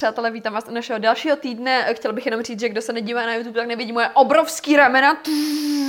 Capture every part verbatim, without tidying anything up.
Přátelé, vítám vás u našeho dalšího týdne. Chtěl bych jenom říct, že kdo se nedívá na YouTube, tak nevidí moje obrovský ramena.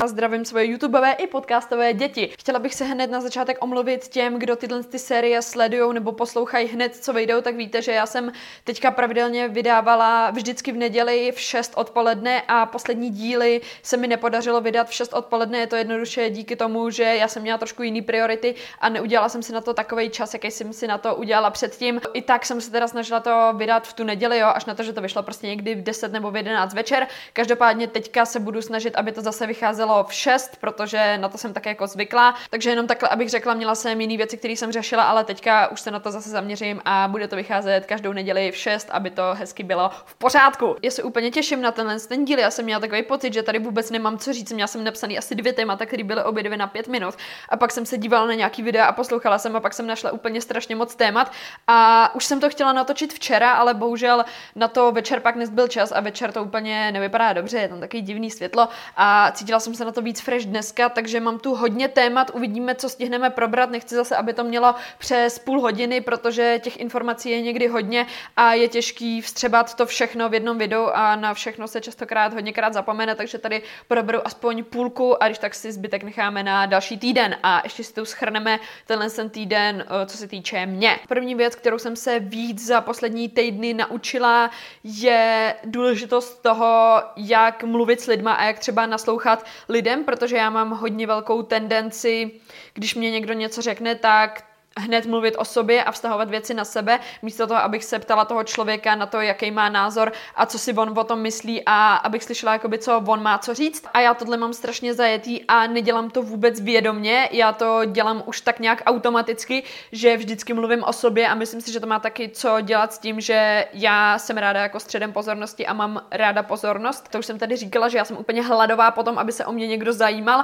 A zdravím svoje YouTubeové i podcastové děti. Chtěla bych se hned na začátek omluvit těm, kdo tyhle ty série sledujou nebo poslouchají hned, co vejdou, tak víte, že já jsem teďka pravidelně vydávala vždycky v neděli v šest odpoledne a poslední díly se mi nepodařilo vydat v šest odpoledne. Je to jednoduše díky tomu, že já jsem měla trošku jiný priority a neudělala jsem si na to takovej čas, jaký jsem si na to udělala předtím. I tak jsem se teda snažila to vydat v tu neděli, jo, až na to, že to vyšlo prostě někdy v deset nebo v jedenáct večer. Každopádně teďka se budu snažit, aby to zase vycházelo v šest, protože na to jsem také jako zvyklá. Takže jenom takhle, abych řekla, měla jsem jiný věci, které jsem řešila, ale teďka už se na to zase zaměřím a bude to vycházet každou neděli v šest, aby to hezky bylo v pořádku. Já se úplně těším na tenhle ten díl. Já jsem měla takový pocit, že tady vůbec nemám co říct. Měla jsem napsaný asi dvě témata, které byly obě dvě na pět minut. A pak jsem se dívala na nějaký videa a poslouchala jsem a pak jsem našla úplně strašně moc témat a už jsem to chtěla natočit včera, ale bohužel Bohužel na to večer pak nezbyl čas a večer to úplně nevypadá dobře, je tam taky divný světlo a cítila jsem se na to víc fresh dneska, takže mám tu hodně témat, uvidíme, co stihneme probrat, nechci zase, aby to mělo přes půl hodiny, protože těch informací je někdy hodně a je těžký vstřebat to všechno v jednom videu a na všechno se častokrát hodněkrát zapomene, takže tady proberu aspoň půlku a když tak si zbytek necháme na další týden a ještě si tu shrneme tenhle ten týden, co se týče mě. První věc, kterou jsem se víc za poslední týdny naučila, je důležitost toho, jak mluvit s lidma a jak třeba naslouchat lidem, protože já mám hodně velkou tendenci, když mě někdo něco řekne, tak hned mluvit o sobě a vztahovat věci na sebe, místo toho, abych se ptala toho člověka na to, jaký má názor a co si on o tom myslí a abych slyšela, jakoby, co on má co říct. A já tohle mám strašně zajetý a nedělám to vůbec vědomně, já to dělám už tak nějak automaticky, že vždycky mluvím o sobě a myslím si, že to má taky co dělat s tím, že já jsem ráda jako středem pozornosti a mám ráda pozornost. To už jsem tady říkala, že já jsem úplně hladová potom, aby se o mě někdo zajímal,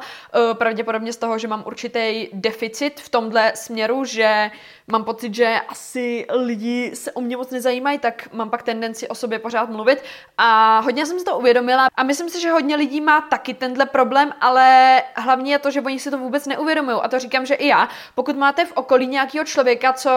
pravděpodobně z toho, že mám určitý deficit v tomhle směru, že že mám pocit, že asi lidi se o mě moc nezajímají, tak mám pak tendenci o sobě pořád mluvit a hodně jsem si to uvědomila a myslím si, že hodně lidí má taky tenhle problém, ale hlavně je to, že oni si to vůbec neuvědomují a to říkám, že i já. Pokud máte v okolí nějakého člověka, co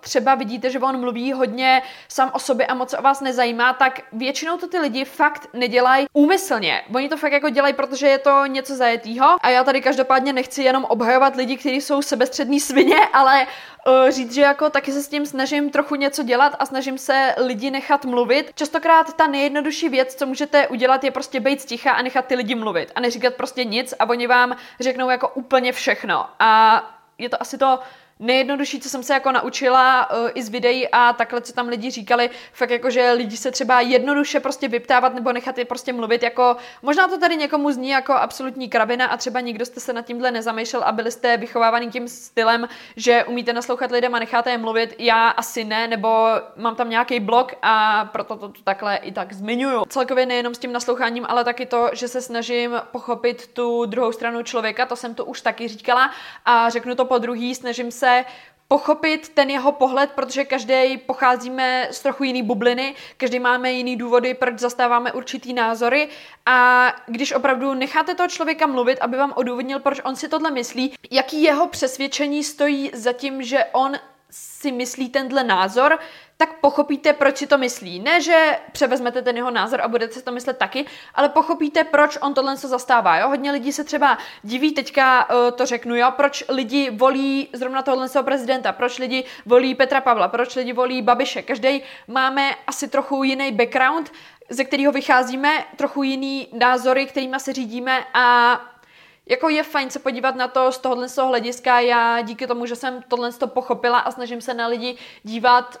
třeba vidíte, že on mluví hodně sám o sobě a moc se o vás nezajímá, tak většinou to ty lidi fakt nedělají úmyslně. Oni to fakt jako dělají, protože je to něco zajetýho a já tady každopádně nechci jenom obhajovat lidi, kteří jsou sebestřední svině, ale říct, že jako taky se s tím snažím trochu něco dělat a snažím se lidi nechat mluvit. Častokrát ta nejjednodušší věc, co můžete udělat, je prostě být ticha a nechat ty lidi mluvit a neříkat prostě nic a oni vám řeknou jako úplně všechno. A je to asi to nejjednodušší, co jsem se jako naučila uh, i z videí a takhle, co tam lidi říkali, fakt jako, že lidi se třeba jednoduše prostě vyptávat nebo nechat je prostě mluvit, jako možná to tady někomu zní jako absolutní kravina a třeba nikdo jste se nad tímhle nezamýšlel a byli jste vychovávaný tím stylem, že umíte naslouchat lidem a necháte je mluvit, já asi ne, nebo mám tam nějaký blok a proto to takhle i tak zmiňuju. Celkově nejenom s tím nasloucháním, ale taky to, že se snažím pochopit tu druhou stranu člověka, to jsem to už taky říkala a řeknu to po druhý, snažím se pochopit ten jeho pohled, protože každý pocházíme z trochu jiný bubliny, každý máme jiný důvody, proč zastáváme určitý názory a když opravdu necháte toho člověka mluvit, aby vám odůvodnil, proč on si tohle myslí, jaký jeho přesvědčení stojí za tím, že on si myslí tenhle názor, tak pochopíte, proč si to myslí. Ne, že převezmete ten jeho názor a budete si to myslet taky, ale pochopíte, proč on tohle co zastává. Jo? Hodně lidí se třeba diví, teďka uh, to řeknu, jo? Proč lidi volí zrovna tohle prezidenta, proč lidi volí Petra Pavla, proč lidi volí Babiše. Každý máme asi trochu jiný background, ze kterého vycházíme, trochu jiný názory, kterýma se řídíme a jako je fajn se podívat na to z tohohle hlediska. Já díky tomu, že jsem tohle pochopila a snažím se na lidi dívat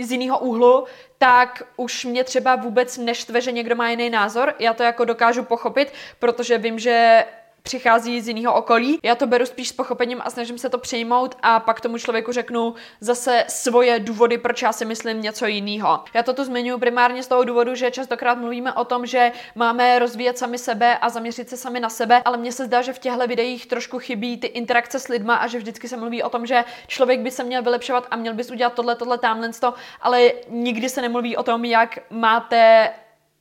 z jiného úhlu, tak už mě třeba vůbec neštve, že někdo má jiný názor. Já to jako dokážu pochopit, protože vím, že přichází z jiného okolí. Já to beru spíš s pochopením a snažím se to přijmout a pak tomu člověku řeknu zase svoje důvody, proč já si myslím něco jiného. Já to tu zmiňuji primárně z toho důvodu, že častokrát mluvíme o tom, že máme rozvíjet sami sebe a zaměřit se sami na sebe, ale mně se zdá, že v těchto videích trošku chybí ty interakce s lidma a že vždycky se mluví o tom, že člověk by se měl vylepšovat a měl bys udělat tohle, tohle, tamhle, ale nikdy se nemluví o tom, jak máte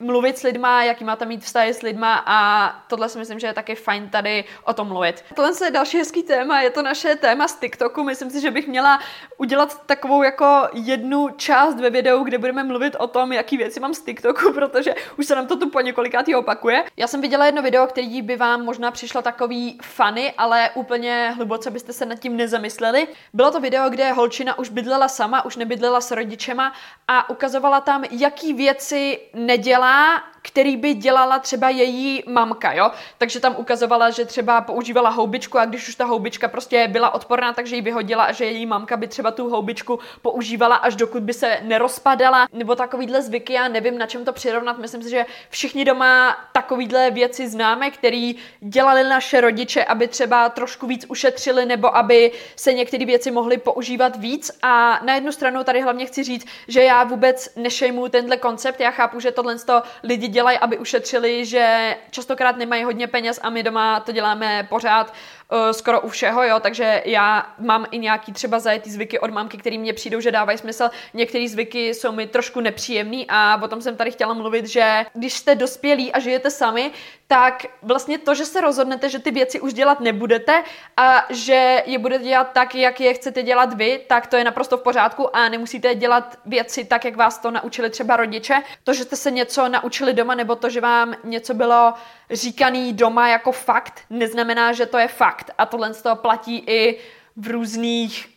mluvit s lidma, jaký máte mít vztahy s lidma, a tohle si myslím, že je taky fajn tady o tom mluvit. Tohle je další hezký téma, je to naše téma z TikToku. Myslím si, že bych měla udělat takovou jako jednu část ve videu, kde budeme mluvit o tom, jaký věci mám z TikToku, protože už se nám to tu po několikátý opakuje. Já jsem viděla jedno video, který by vám možná přišlo takový funny, ale úplně hluboce byste se nad tím nezamysleli. Bylo to video, kde holčina už bydlela sama, už nebydlela s rodičema, a ukazovala tam, jaký věci nedělá, který by dělala třeba její mamka, jo. Takže tam ukazovala, že třeba používala houbičku, a když už ta houbička prostě byla odporná, takže ji vyhodila, a že její mamka by třeba tu houbičku používala, až dokud by se nerozpadala, nebo takovýhle zvyky. Já nevím, na čem to přirovnat. Myslím si, že všichni doma takovýhle věci známe, který dělali naše rodiče, aby třeba trošku víc ušetřili, nebo aby se některé věci mohly používat víc. A na jednu stranu tady hlavně chci říct, že já vůbec nešejmu tenhle koncept. Já chápu, že tohle lidi dělají, aby ušetřili, že častokrát nemají hodně peněz, a my doma to děláme pořád uh, skoro u všeho, jo, takže já mám i nějaký třeba zajetý zvyky od mámky, který mě přijdou, že dávají smysl, některé zvyky jsou mi trošku nepříjemný, a potom jsem tady chtěla mluvit, že když jste dospělí a žijete sami, tak vlastně to, že se rozhodnete, že ty věci už dělat nebudete a že je budete dělat tak, jak je chcete dělat vy, tak to je naprosto v pořádku a nemusíte dělat věci tak, jak vás to naučili třeba rodiče. To, že jste se něco naučili doma, nebo to, že vám něco bylo říkaný doma jako fakt, neznamená, že to je fakt. A tohle z toho platí i v různých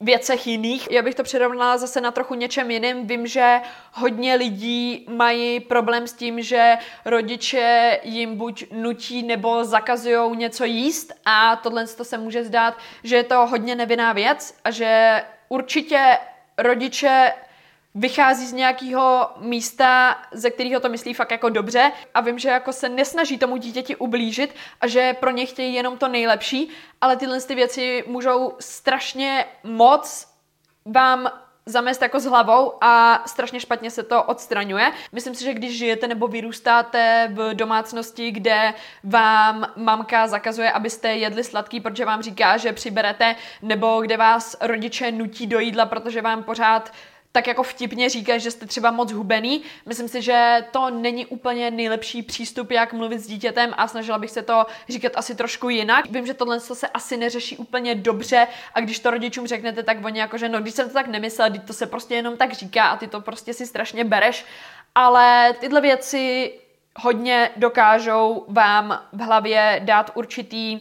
věcech jiných. Já bych to přirovnala zase na trochu něčem jiným. Vím, že hodně lidí mají problém s tím, že rodiče jim buď nutí nebo zakazují něco jíst, a tohle se může zdát, že je to hodně nevinná věc a že určitě rodiče vychází z nějakého místa, ze kterého to myslí fakt jako dobře, a vím, že jako se nesnaží tomu dítěti ublížit a že pro ně chtějí jenom to nejlepší, ale tyhle ty věci můžou strašně moc vám zamést jako s hlavou a strašně špatně se to odstraňuje. Myslím si, že když žijete nebo vyrůstáte v domácnosti, kde vám mamka zakazuje, abyste jedli sladký, protože vám říká, že přiberete, nebo kde vás rodiče nutí do jídla, protože vám pořád tak jako vtipně říkají, že jste třeba moc hubený. Myslím si, že to není úplně nejlepší přístup, jak mluvit s dítětem, a snažila bych se to říkat asi trošku jinak. Vím, že tohle se asi neřeší úplně dobře, a když to rodičům řeknete, tak oni jakože, no když jsem to tak nemyslel, to se prostě jenom tak říká, a ty to prostě si strašně bereš. Ale tyhle věci hodně dokážou vám v hlavě dát určitý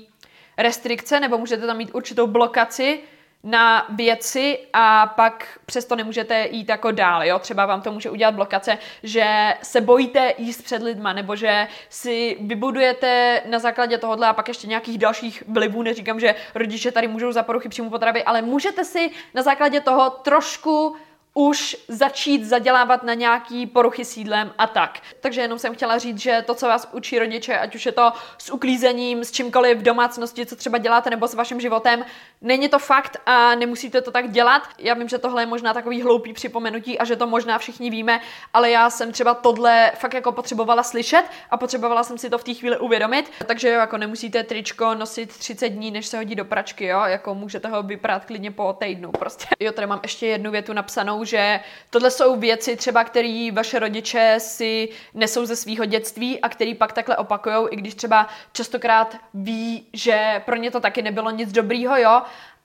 restrikce, nebo můžete tam mít určitou blokaci na věci, a pak přesto nemůžete jít jako dál, jo? Třeba vám to může udělat blokace, že se bojíte jíst před lidma, nebo že si vybudujete na základě tohohle a pak ještě nějakých dalších vlivů. Neříkám, že rodiče tady můžou za poruchy příjmu potravy, ale můžete si na základě toho trošku už začít zadělávat na nějaký poruchy s jídlem a tak. Takže jenom jsem chtěla říct, že to, co vás učí rodiče, ať už je to s uklízením, s čímkoliv v domácnosti, co třeba děláte, nebo s vaším životem, není to fakt a nemusíte to tak dělat. Já vím, že tohle je možná takový hloupý připomenutí a že to možná všichni víme, ale já jsem třeba tohle fakt jako potřebovala slyšet a potřebovala jsem si to v té chvíli uvědomit. Takže jo, jako nemusíte tričko nosit třicet dní, než se hodí do pračky, jo, jako můžete ho vyprát klidně po týdnu prostě. Jo, tady mám ještě jednu větu napsanou, že tohle jsou věci třeba, které vaše rodiče si nesou ze svýho dětství a který pak takhle opakujou, i když třeba častokrát ví, že pro ně to taky nebylo nic dobrýho, jo,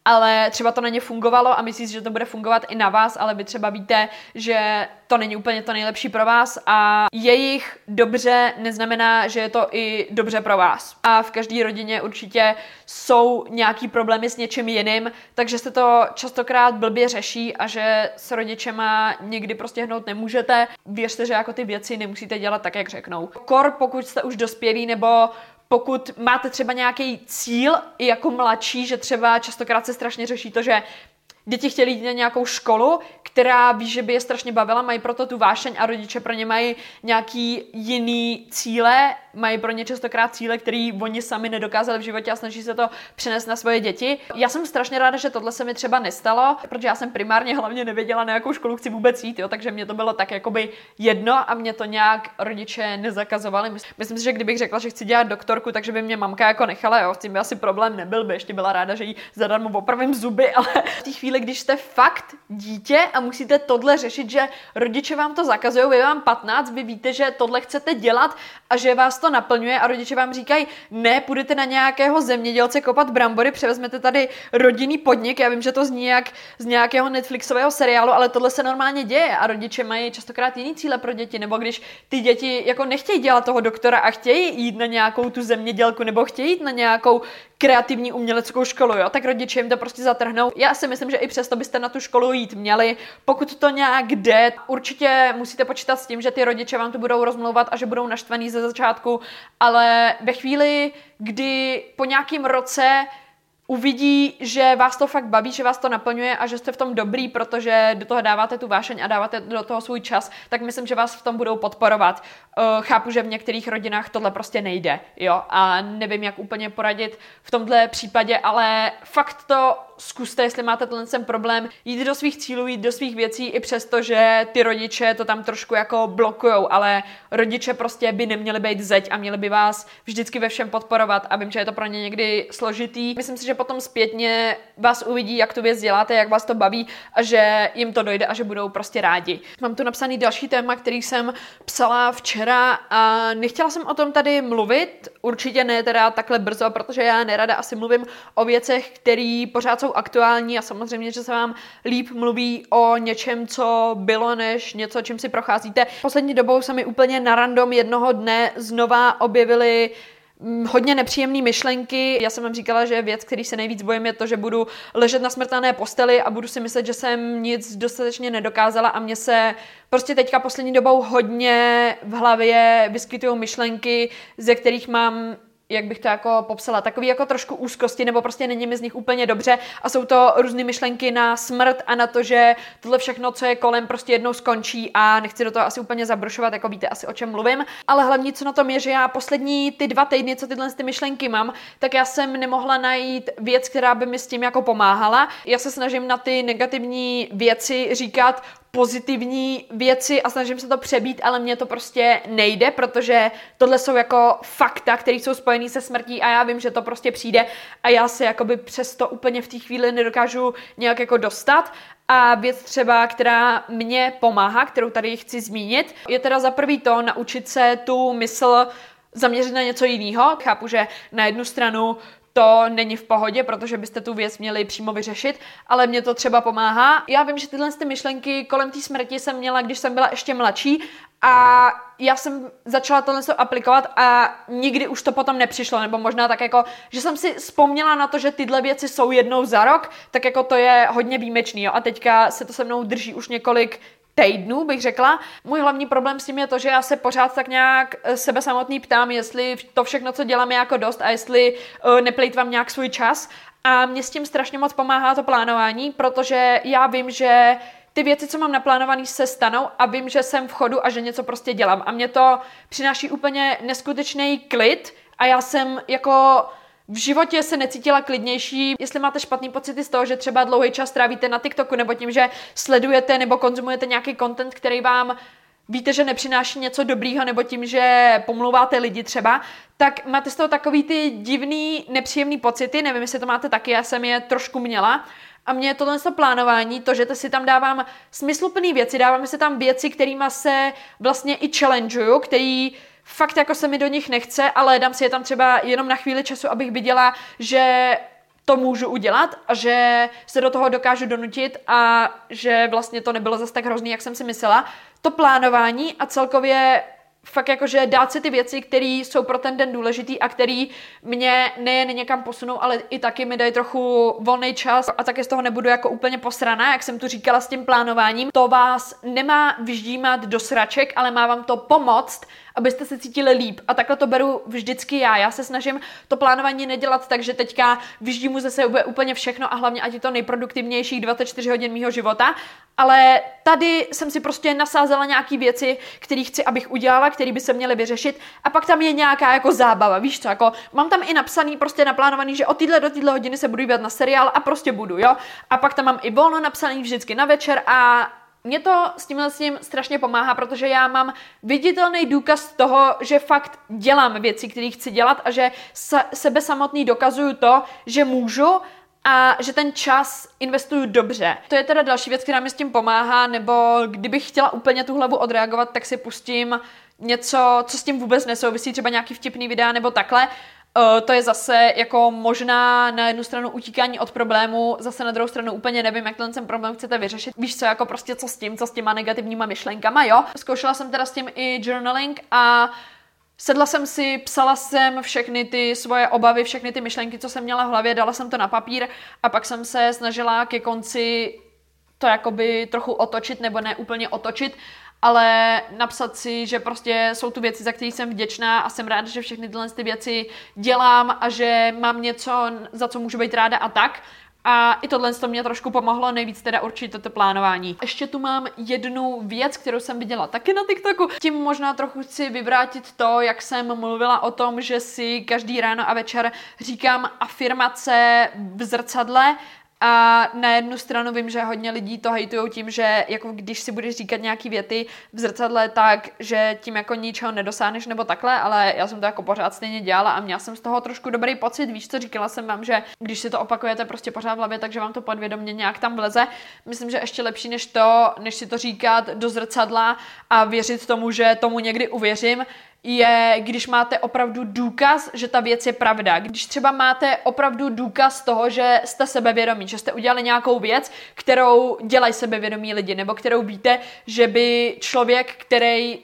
ale třeba to na ně fungovalo a myslíš, že to bude fungovat i na vás, ale vy třeba víte, že to není úplně to nejlepší pro vás, a jejich dobře neznamená, že je to i dobře pro vás. A v každé rodině určitě jsou nějaký problémy s něčím jiným, takže se to častokrát blbě řeší a že s rodičema nikdy prostě hnout nemůžete. Věřte, že jako ty věci nemusíte dělat tak, jak řeknou. Kor, pokud jste už dospělí, nebo pokud máte třeba nějaký cíl i jako mladší, že třeba častokrát se strašně řeší to, že děti chtěli jít na nějakou školu, která ví, že by je strašně bavila, mají proto tu vášeň a rodiče pro ně mají nějaký jiný cíle, mají pro ně častokrát cíle, které oni sami nedokázali v životě a snaží se to přenést na svoje děti. Já jsem strašně ráda, že tohle se mi třeba nestalo, protože já jsem primárně hlavně nevěděla, na jakou školu chci vůbec jít, jo, takže mě to bylo tak jakoby jedno a mě to nějak rodiče nezakazovali. Myslím si, že kdybych řekla, že chci dělat doktorku, takže by mě mamka jako nechala, jo, s tím by asi problém nebyl, by ještě byla ráda, že jí zadarmo opravím zuby, ale v té chvíli, když jste fakt dítě a musíte tohle řešit, že rodiče vám to zakazují, vy vám patnáct, vy víte, že tohle chcete dělat a že vás to naplňuje a rodiče vám říkají, ne, půjdete na nějakého zemědělce kopat brambory, převezmete tady rodinný podnik. Já vím, že to zní jak z nějakého Netflixového seriálu, ale tohle se normálně děje a rodiče mají častokrát jiný cíle pro děti, nebo když ty děti jako nechtějí dělat toho doktora a chtějí jít na nějakou tu zemědělku nebo chtějí jít na nějakou kreativní uměleckou školu, jo, tak rodiče jim to prostě zatrhnou. Já si myslím, že i přesto byste na tu školu jít měli. Pokud to nějak jde, určitě musíte počítat s tím, že ty rodiče vám to budou rozmlouvat a že budou naštvaný ze začátku, ale ve chvíli, kdy po nějakém roce uvidí, že vás to fakt baví, že vás to naplňuje a že jste v tom dobrý, protože do toho dáváte tu vášeň a dáváte do toho svůj čas, tak myslím, že vás v tom budou podporovat. Chápu, že v některých rodinách tohle prostě nejde, jo, a nevím, jak úplně poradit v tomhle případě, ale fakt to zkuste, jestli máte tenhle ten problém, jít do svých cílů, jít do svých věcí, i přesto, že ty rodiče to tam trošku jako blokujou, ale rodiče prostě by neměli být zeď a měli by vás vždycky ve všem podporovat a vím, že je to pro ně někdy složitý. Myslím si, že potom zpětně vás uvidí, jak tu věc děláte, jak vás to baví a že jim to dojde a že budou prostě rádi. Mám tu napsaný další téma, který jsem psala včera a nechtěla jsem o tom tady mluvit, určitě ne teda takhle brzo, protože já nerada asi mluvím o věcech, které pořád jsou aktuální a samozřejmě, že se vám líp mluví o něčem, co bylo, než něco, čím si procházíte. Poslední dobou se mi úplně na random jednoho dne znova objevily hodně nepříjemné myšlenky. Já jsem vám říkala, že věc, který se nejvíc bojím, je to, že budu ležet na smrtelné posteli a budu si myslet, že jsem nic dostatečně nedokázala a mě se prostě teďka poslední dobou hodně v hlavě vyskytují myšlenky, ze kterých mám, jak bych to jako popsala, takový jako trošku úzkosti, nebo prostě není mi z nich úplně dobře a jsou to různé myšlenky na smrt a na to, že tohle všechno, co je kolem, prostě jednou skončí a nechci do toho asi úplně zabrušovat, jako víte asi, o čem mluvím, ale hlavně co na tom je, že já poslední ty dva týdny, co tyhle ty myšlenky mám, tak já jsem nemohla najít věc, která by mi s tím jako pomáhala. Já se snažím na ty negativní věci říkat pozitivní věci a snažím se to přebít, ale mně to prostě nejde, protože tohle jsou jako fakta, které jsou spojené se smrtí a já vím, že to prostě přijde a já se jakoby přesto úplně v té chvíli nedokážu nějak jako dostat. A věc třeba, která mě pomáhá, kterou tady chci zmínit, je teda za prvý to naučit se tu mysl zaměřit na něco jiného. Chápu, že na jednu stranu to není v pohodě, protože byste tu věc měli přímo vyřešit, ale mě to třeba pomáhá. Já vím, že tyhle ty myšlenky kolem té smrti jsem měla, když jsem byla ještě mladší a já jsem začala tohle aplikovat a nikdy už to potom nepřišlo, nebo možná tak jako, že jsem si vzpomněla na to, že tyhle věci jsou jednou za rok, tak jako to je hodně výjimečný, jo? A teďka se to se mnou drží už několik týdnů, bych řekla. Můj hlavní problém s tím je to, že já se pořád tak nějak sebe samotný ptám, jestli to všechno, co dělám, je jako dost a jestli uh, neplýtvám nějak svůj čas. A mě s tím strašně moc pomáhá to plánování, protože já vím, že ty věci, co mám naplánovaný, se stanou a vím, že jsem v chodu a že něco prostě dělám. A mě to přináší úplně neskutečný klid a já jsem jako v životě se necítila klidnější. Jestli máte špatný pocity z toho, že třeba dlouhý čas trávíte na TikToku nebo tím, že sledujete nebo konzumujete nějaký content, který vám víte, že nepřináší něco dobrýho, nebo tím, že pomlouváte lidi třeba, tak máte z toho takový ty divný, nepříjemný pocity. Nevím, jestli to máte taky, já jsem je trošku měla. A mě tohle plánování, to, že si tam dávám smysluplné věci, dávám si tam věci, kterýma se vlastně i challengeuju, který fakt jako se mi do nich nechce, ale dám si je tam třeba jenom na chvíli času, abych viděla, že to můžu udělat a že se do toho dokážu donutit a že vlastně to nebylo zase tak hrozný, jak jsem si myslela. To plánování a celkově fakt jakože dát si ty věci, které jsou pro ten den důležitý a které mě nejen někam posunou, ale i taky mi dají trochu volný čas a taky z toho nebudu jako úplně posraná, jak jsem tu říkala s tím plánováním. To vás nemá vyždímat do sraček, ale má vám to pomoct, abyste se cítili líp. A takhle to beru vždycky já. Já se snažím to plánování nedělat tak, že teďka vyždímu ze sebe úplně všechno a hlavně ať je to nejproduktivnějších dvacet čtyři hodin mýho života. Ale tady jsem si prostě nasázela nějaký věci, které chci, abych udělala, které by se měly vyřešit, a pak tam je nějaká jako zábava, víš co, jako mám tam i napsaný, prostě naplánovaný, že od týdle do týdle hodiny se budu dívat na seriál a prostě budu, jo, a pak tam mám i volno napsaný vždycky na večer a mě to s tímhle s tím strašně pomáhá, protože já mám viditelný důkaz toho, že fakt dělám věci, které chci dělat a že sebe samotný dokazuju to, že můžu a že ten čas investuju dobře. To je teda další věc, která mi s tím pomáhá, nebo kdybych chtěla úplně tu hlavu odreagovat, tak si pustím něco, co s tím vůbec nesouvisí, třeba nějaký vtipný videa nebo takhle. To je zase jako možná na jednu stranu utíkání od problému, zase na druhou stranu úplně nevím, jak ten problém chcete vyřešit. Víš co, jako prostě co s tím, co s těma negativníma myšlenkama, jo? Zkoušela jsem teda s tím i journaling a sedla jsem si, psala jsem všechny ty svoje obavy, všechny ty myšlenky, co jsem měla v hlavě, dala jsem to na papír a pak jsem se snažila ke konci to jakoby trochu otočit, nebo ne úplně otočit, ale napsat si, že prostě jsou tu věci, za které jsem vděčná a jsem ráda, že všechny tyhle ty věci dělám a že mám něco, za co můžu být ráda a tak. A i tohle to mě trošku pomohlo, nejvíc teda určitě to plánování. Ještě tu mám jednu věc, kterou jsem viděla taky na TikToku. Tím možná trochu chci vyvrátit to, jak jsem mluvila o tom, že si každý ráno a večer říkám afirmace v zrcadle. A na jednu stranu vím, že hodně lidí to hejtujou tím, že jako když si budeš říkat nějaký věty v zrcadle, tak že tím jako ničeho nedosáhneš nebo takhle, ale já jsem to jako pořád stejně dělala a měla jsem z toho trošku dobrý pocit. Víš co, říkala jsem vám, že když si to opakujete prostě pořád v hlavě, takže vám to podvědomě nějak tam vleze. Myslím, že ještě lepší než to, než si to říkat do zrcadla a věřit tomu, že tomu někdy uvěřím, je, když máte opravdu důkaz, že ta věc je pravda. Když třeba máte opravdu důkaz toho, že jste sebevědomí, že jste udělali nějakou věc, kterou dělají sebevědomí lidi, nebo kterou víte, že by člověk, který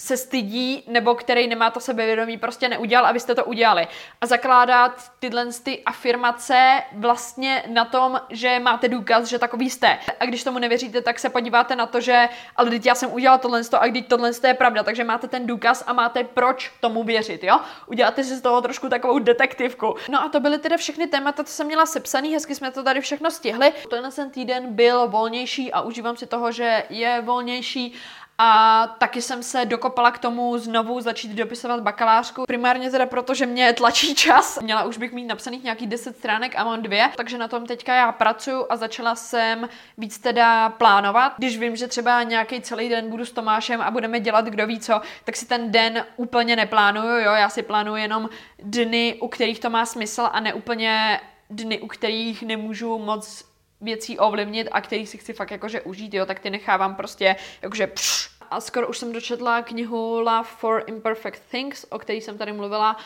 se stydí, nebo který nemá to sebevědomí, prostě neudělal a vy jste to udělali. A zakládat tyhle ty afirmace vlastně na tom, že máte důkaz, že takový jste. A když tomu nevěříte, tak se podíváte na to, že ale teď já jsem udělal tohle a když tohle je pravda, takže máte ten důkaz a máte proč tomu věřit, jo? Uděláte si z toho trošku takovou detektivku. No a to byly teda všechny témata, co jsem měla sepsaný, hezky jsme to tady všechno stihli. Tenhle ten týden byl volnější a užívám si toho, že je volnější. A taky jsem se dokopala k tomu znovu začít dopisovat bakalářku. Primárně teda proto, že mě tlačí čas. Měla už bych mít napsaných nějakých deset stránek a mám dvě, takže na tom teďka já pracuju a začala jsem víc teda plánovat. Když vím, že třeba nějaký celý den budu s Tomášem a budeme dělat kdo ví co, tak si ten den úplně neplánuju, jo, já si plánuju jenom dny, u kterých to má smysl a ne úplně dny, u kterých nemůžu moc věcí ovlivnit a kterých si chci fakt jakože užít, jo, tak ty nechávám prostě jakože pš. A skoro už jsem dočetla knihu Love for Imperfect Things, o který jsem tady mluvila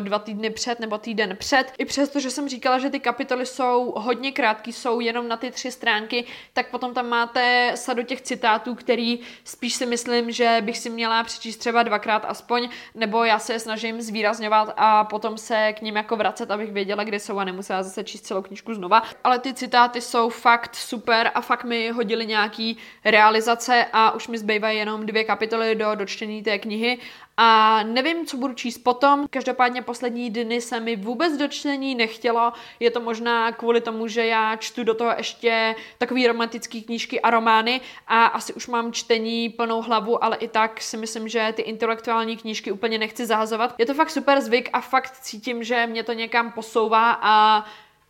dva týdny před nebo týden před. I přesto, že jsem říkala, že ty kapitoly jsou hodně krátké, jsou jenom na ty tři stránky, tak potom tam máte sadu těch citátů, který spíš si myslím, že bych si měla přečíst třeba dvakrát aspoň, nebo já se je snažím zvýrazňovat a potom se k ním jako vracet, abych věděla, kde jsou a nemusela zase číst celou knížku znova. Ale ty citáty jsou fakt super a fakt mi hodily nějaký realizace a už mi zbývají jenom dvě kapitoly do dočtení té knihy a nevím, co budu číst potom. Každopádně poslední dny se mi vůbec do čtení nechtělo. Je to možná kvůli tomu, že já čtu do toho ještě takové romantické knížky a romány a asi už mám čtení plnou hlavu, ale i tak si myslím, že ty intelektuální knížky úplně nechci zahazovat. Je to fakt super zvyk a fakt cítím, že mě to někam posouvá a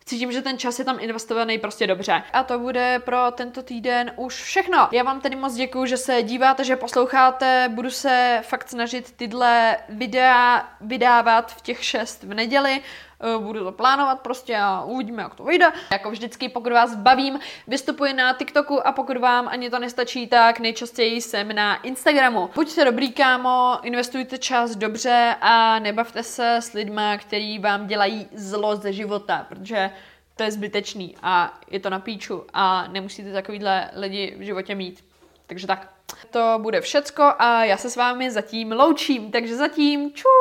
cítím, že ten čas je tam investovaný prostě dobře. A to bude pro tento týden už všechno. Já vám tedy moc děkuju, že se díváte, že posloucháte. Budu se fakt snažit tyhle videa vydávat v těch šest v neděli. Budu to plánovat prostě a uvidíme, jak to vyjde. Jako vždycky, pokud vás bavím, vystupuji na TikToku a pokud vám ani to nestačí, tak nejčastěji jsem na Instagramu. Buďte dobrý, kámo, investujte čas dobře a nebavte se s lidma, který vám dělají zlo ze života, protože to je zbytečný a je to na píču a nemusíte takovýhle lidi v životě mít. Takže tak. To bude všecko a já se s vámi zatím loučím, takže zatím čus!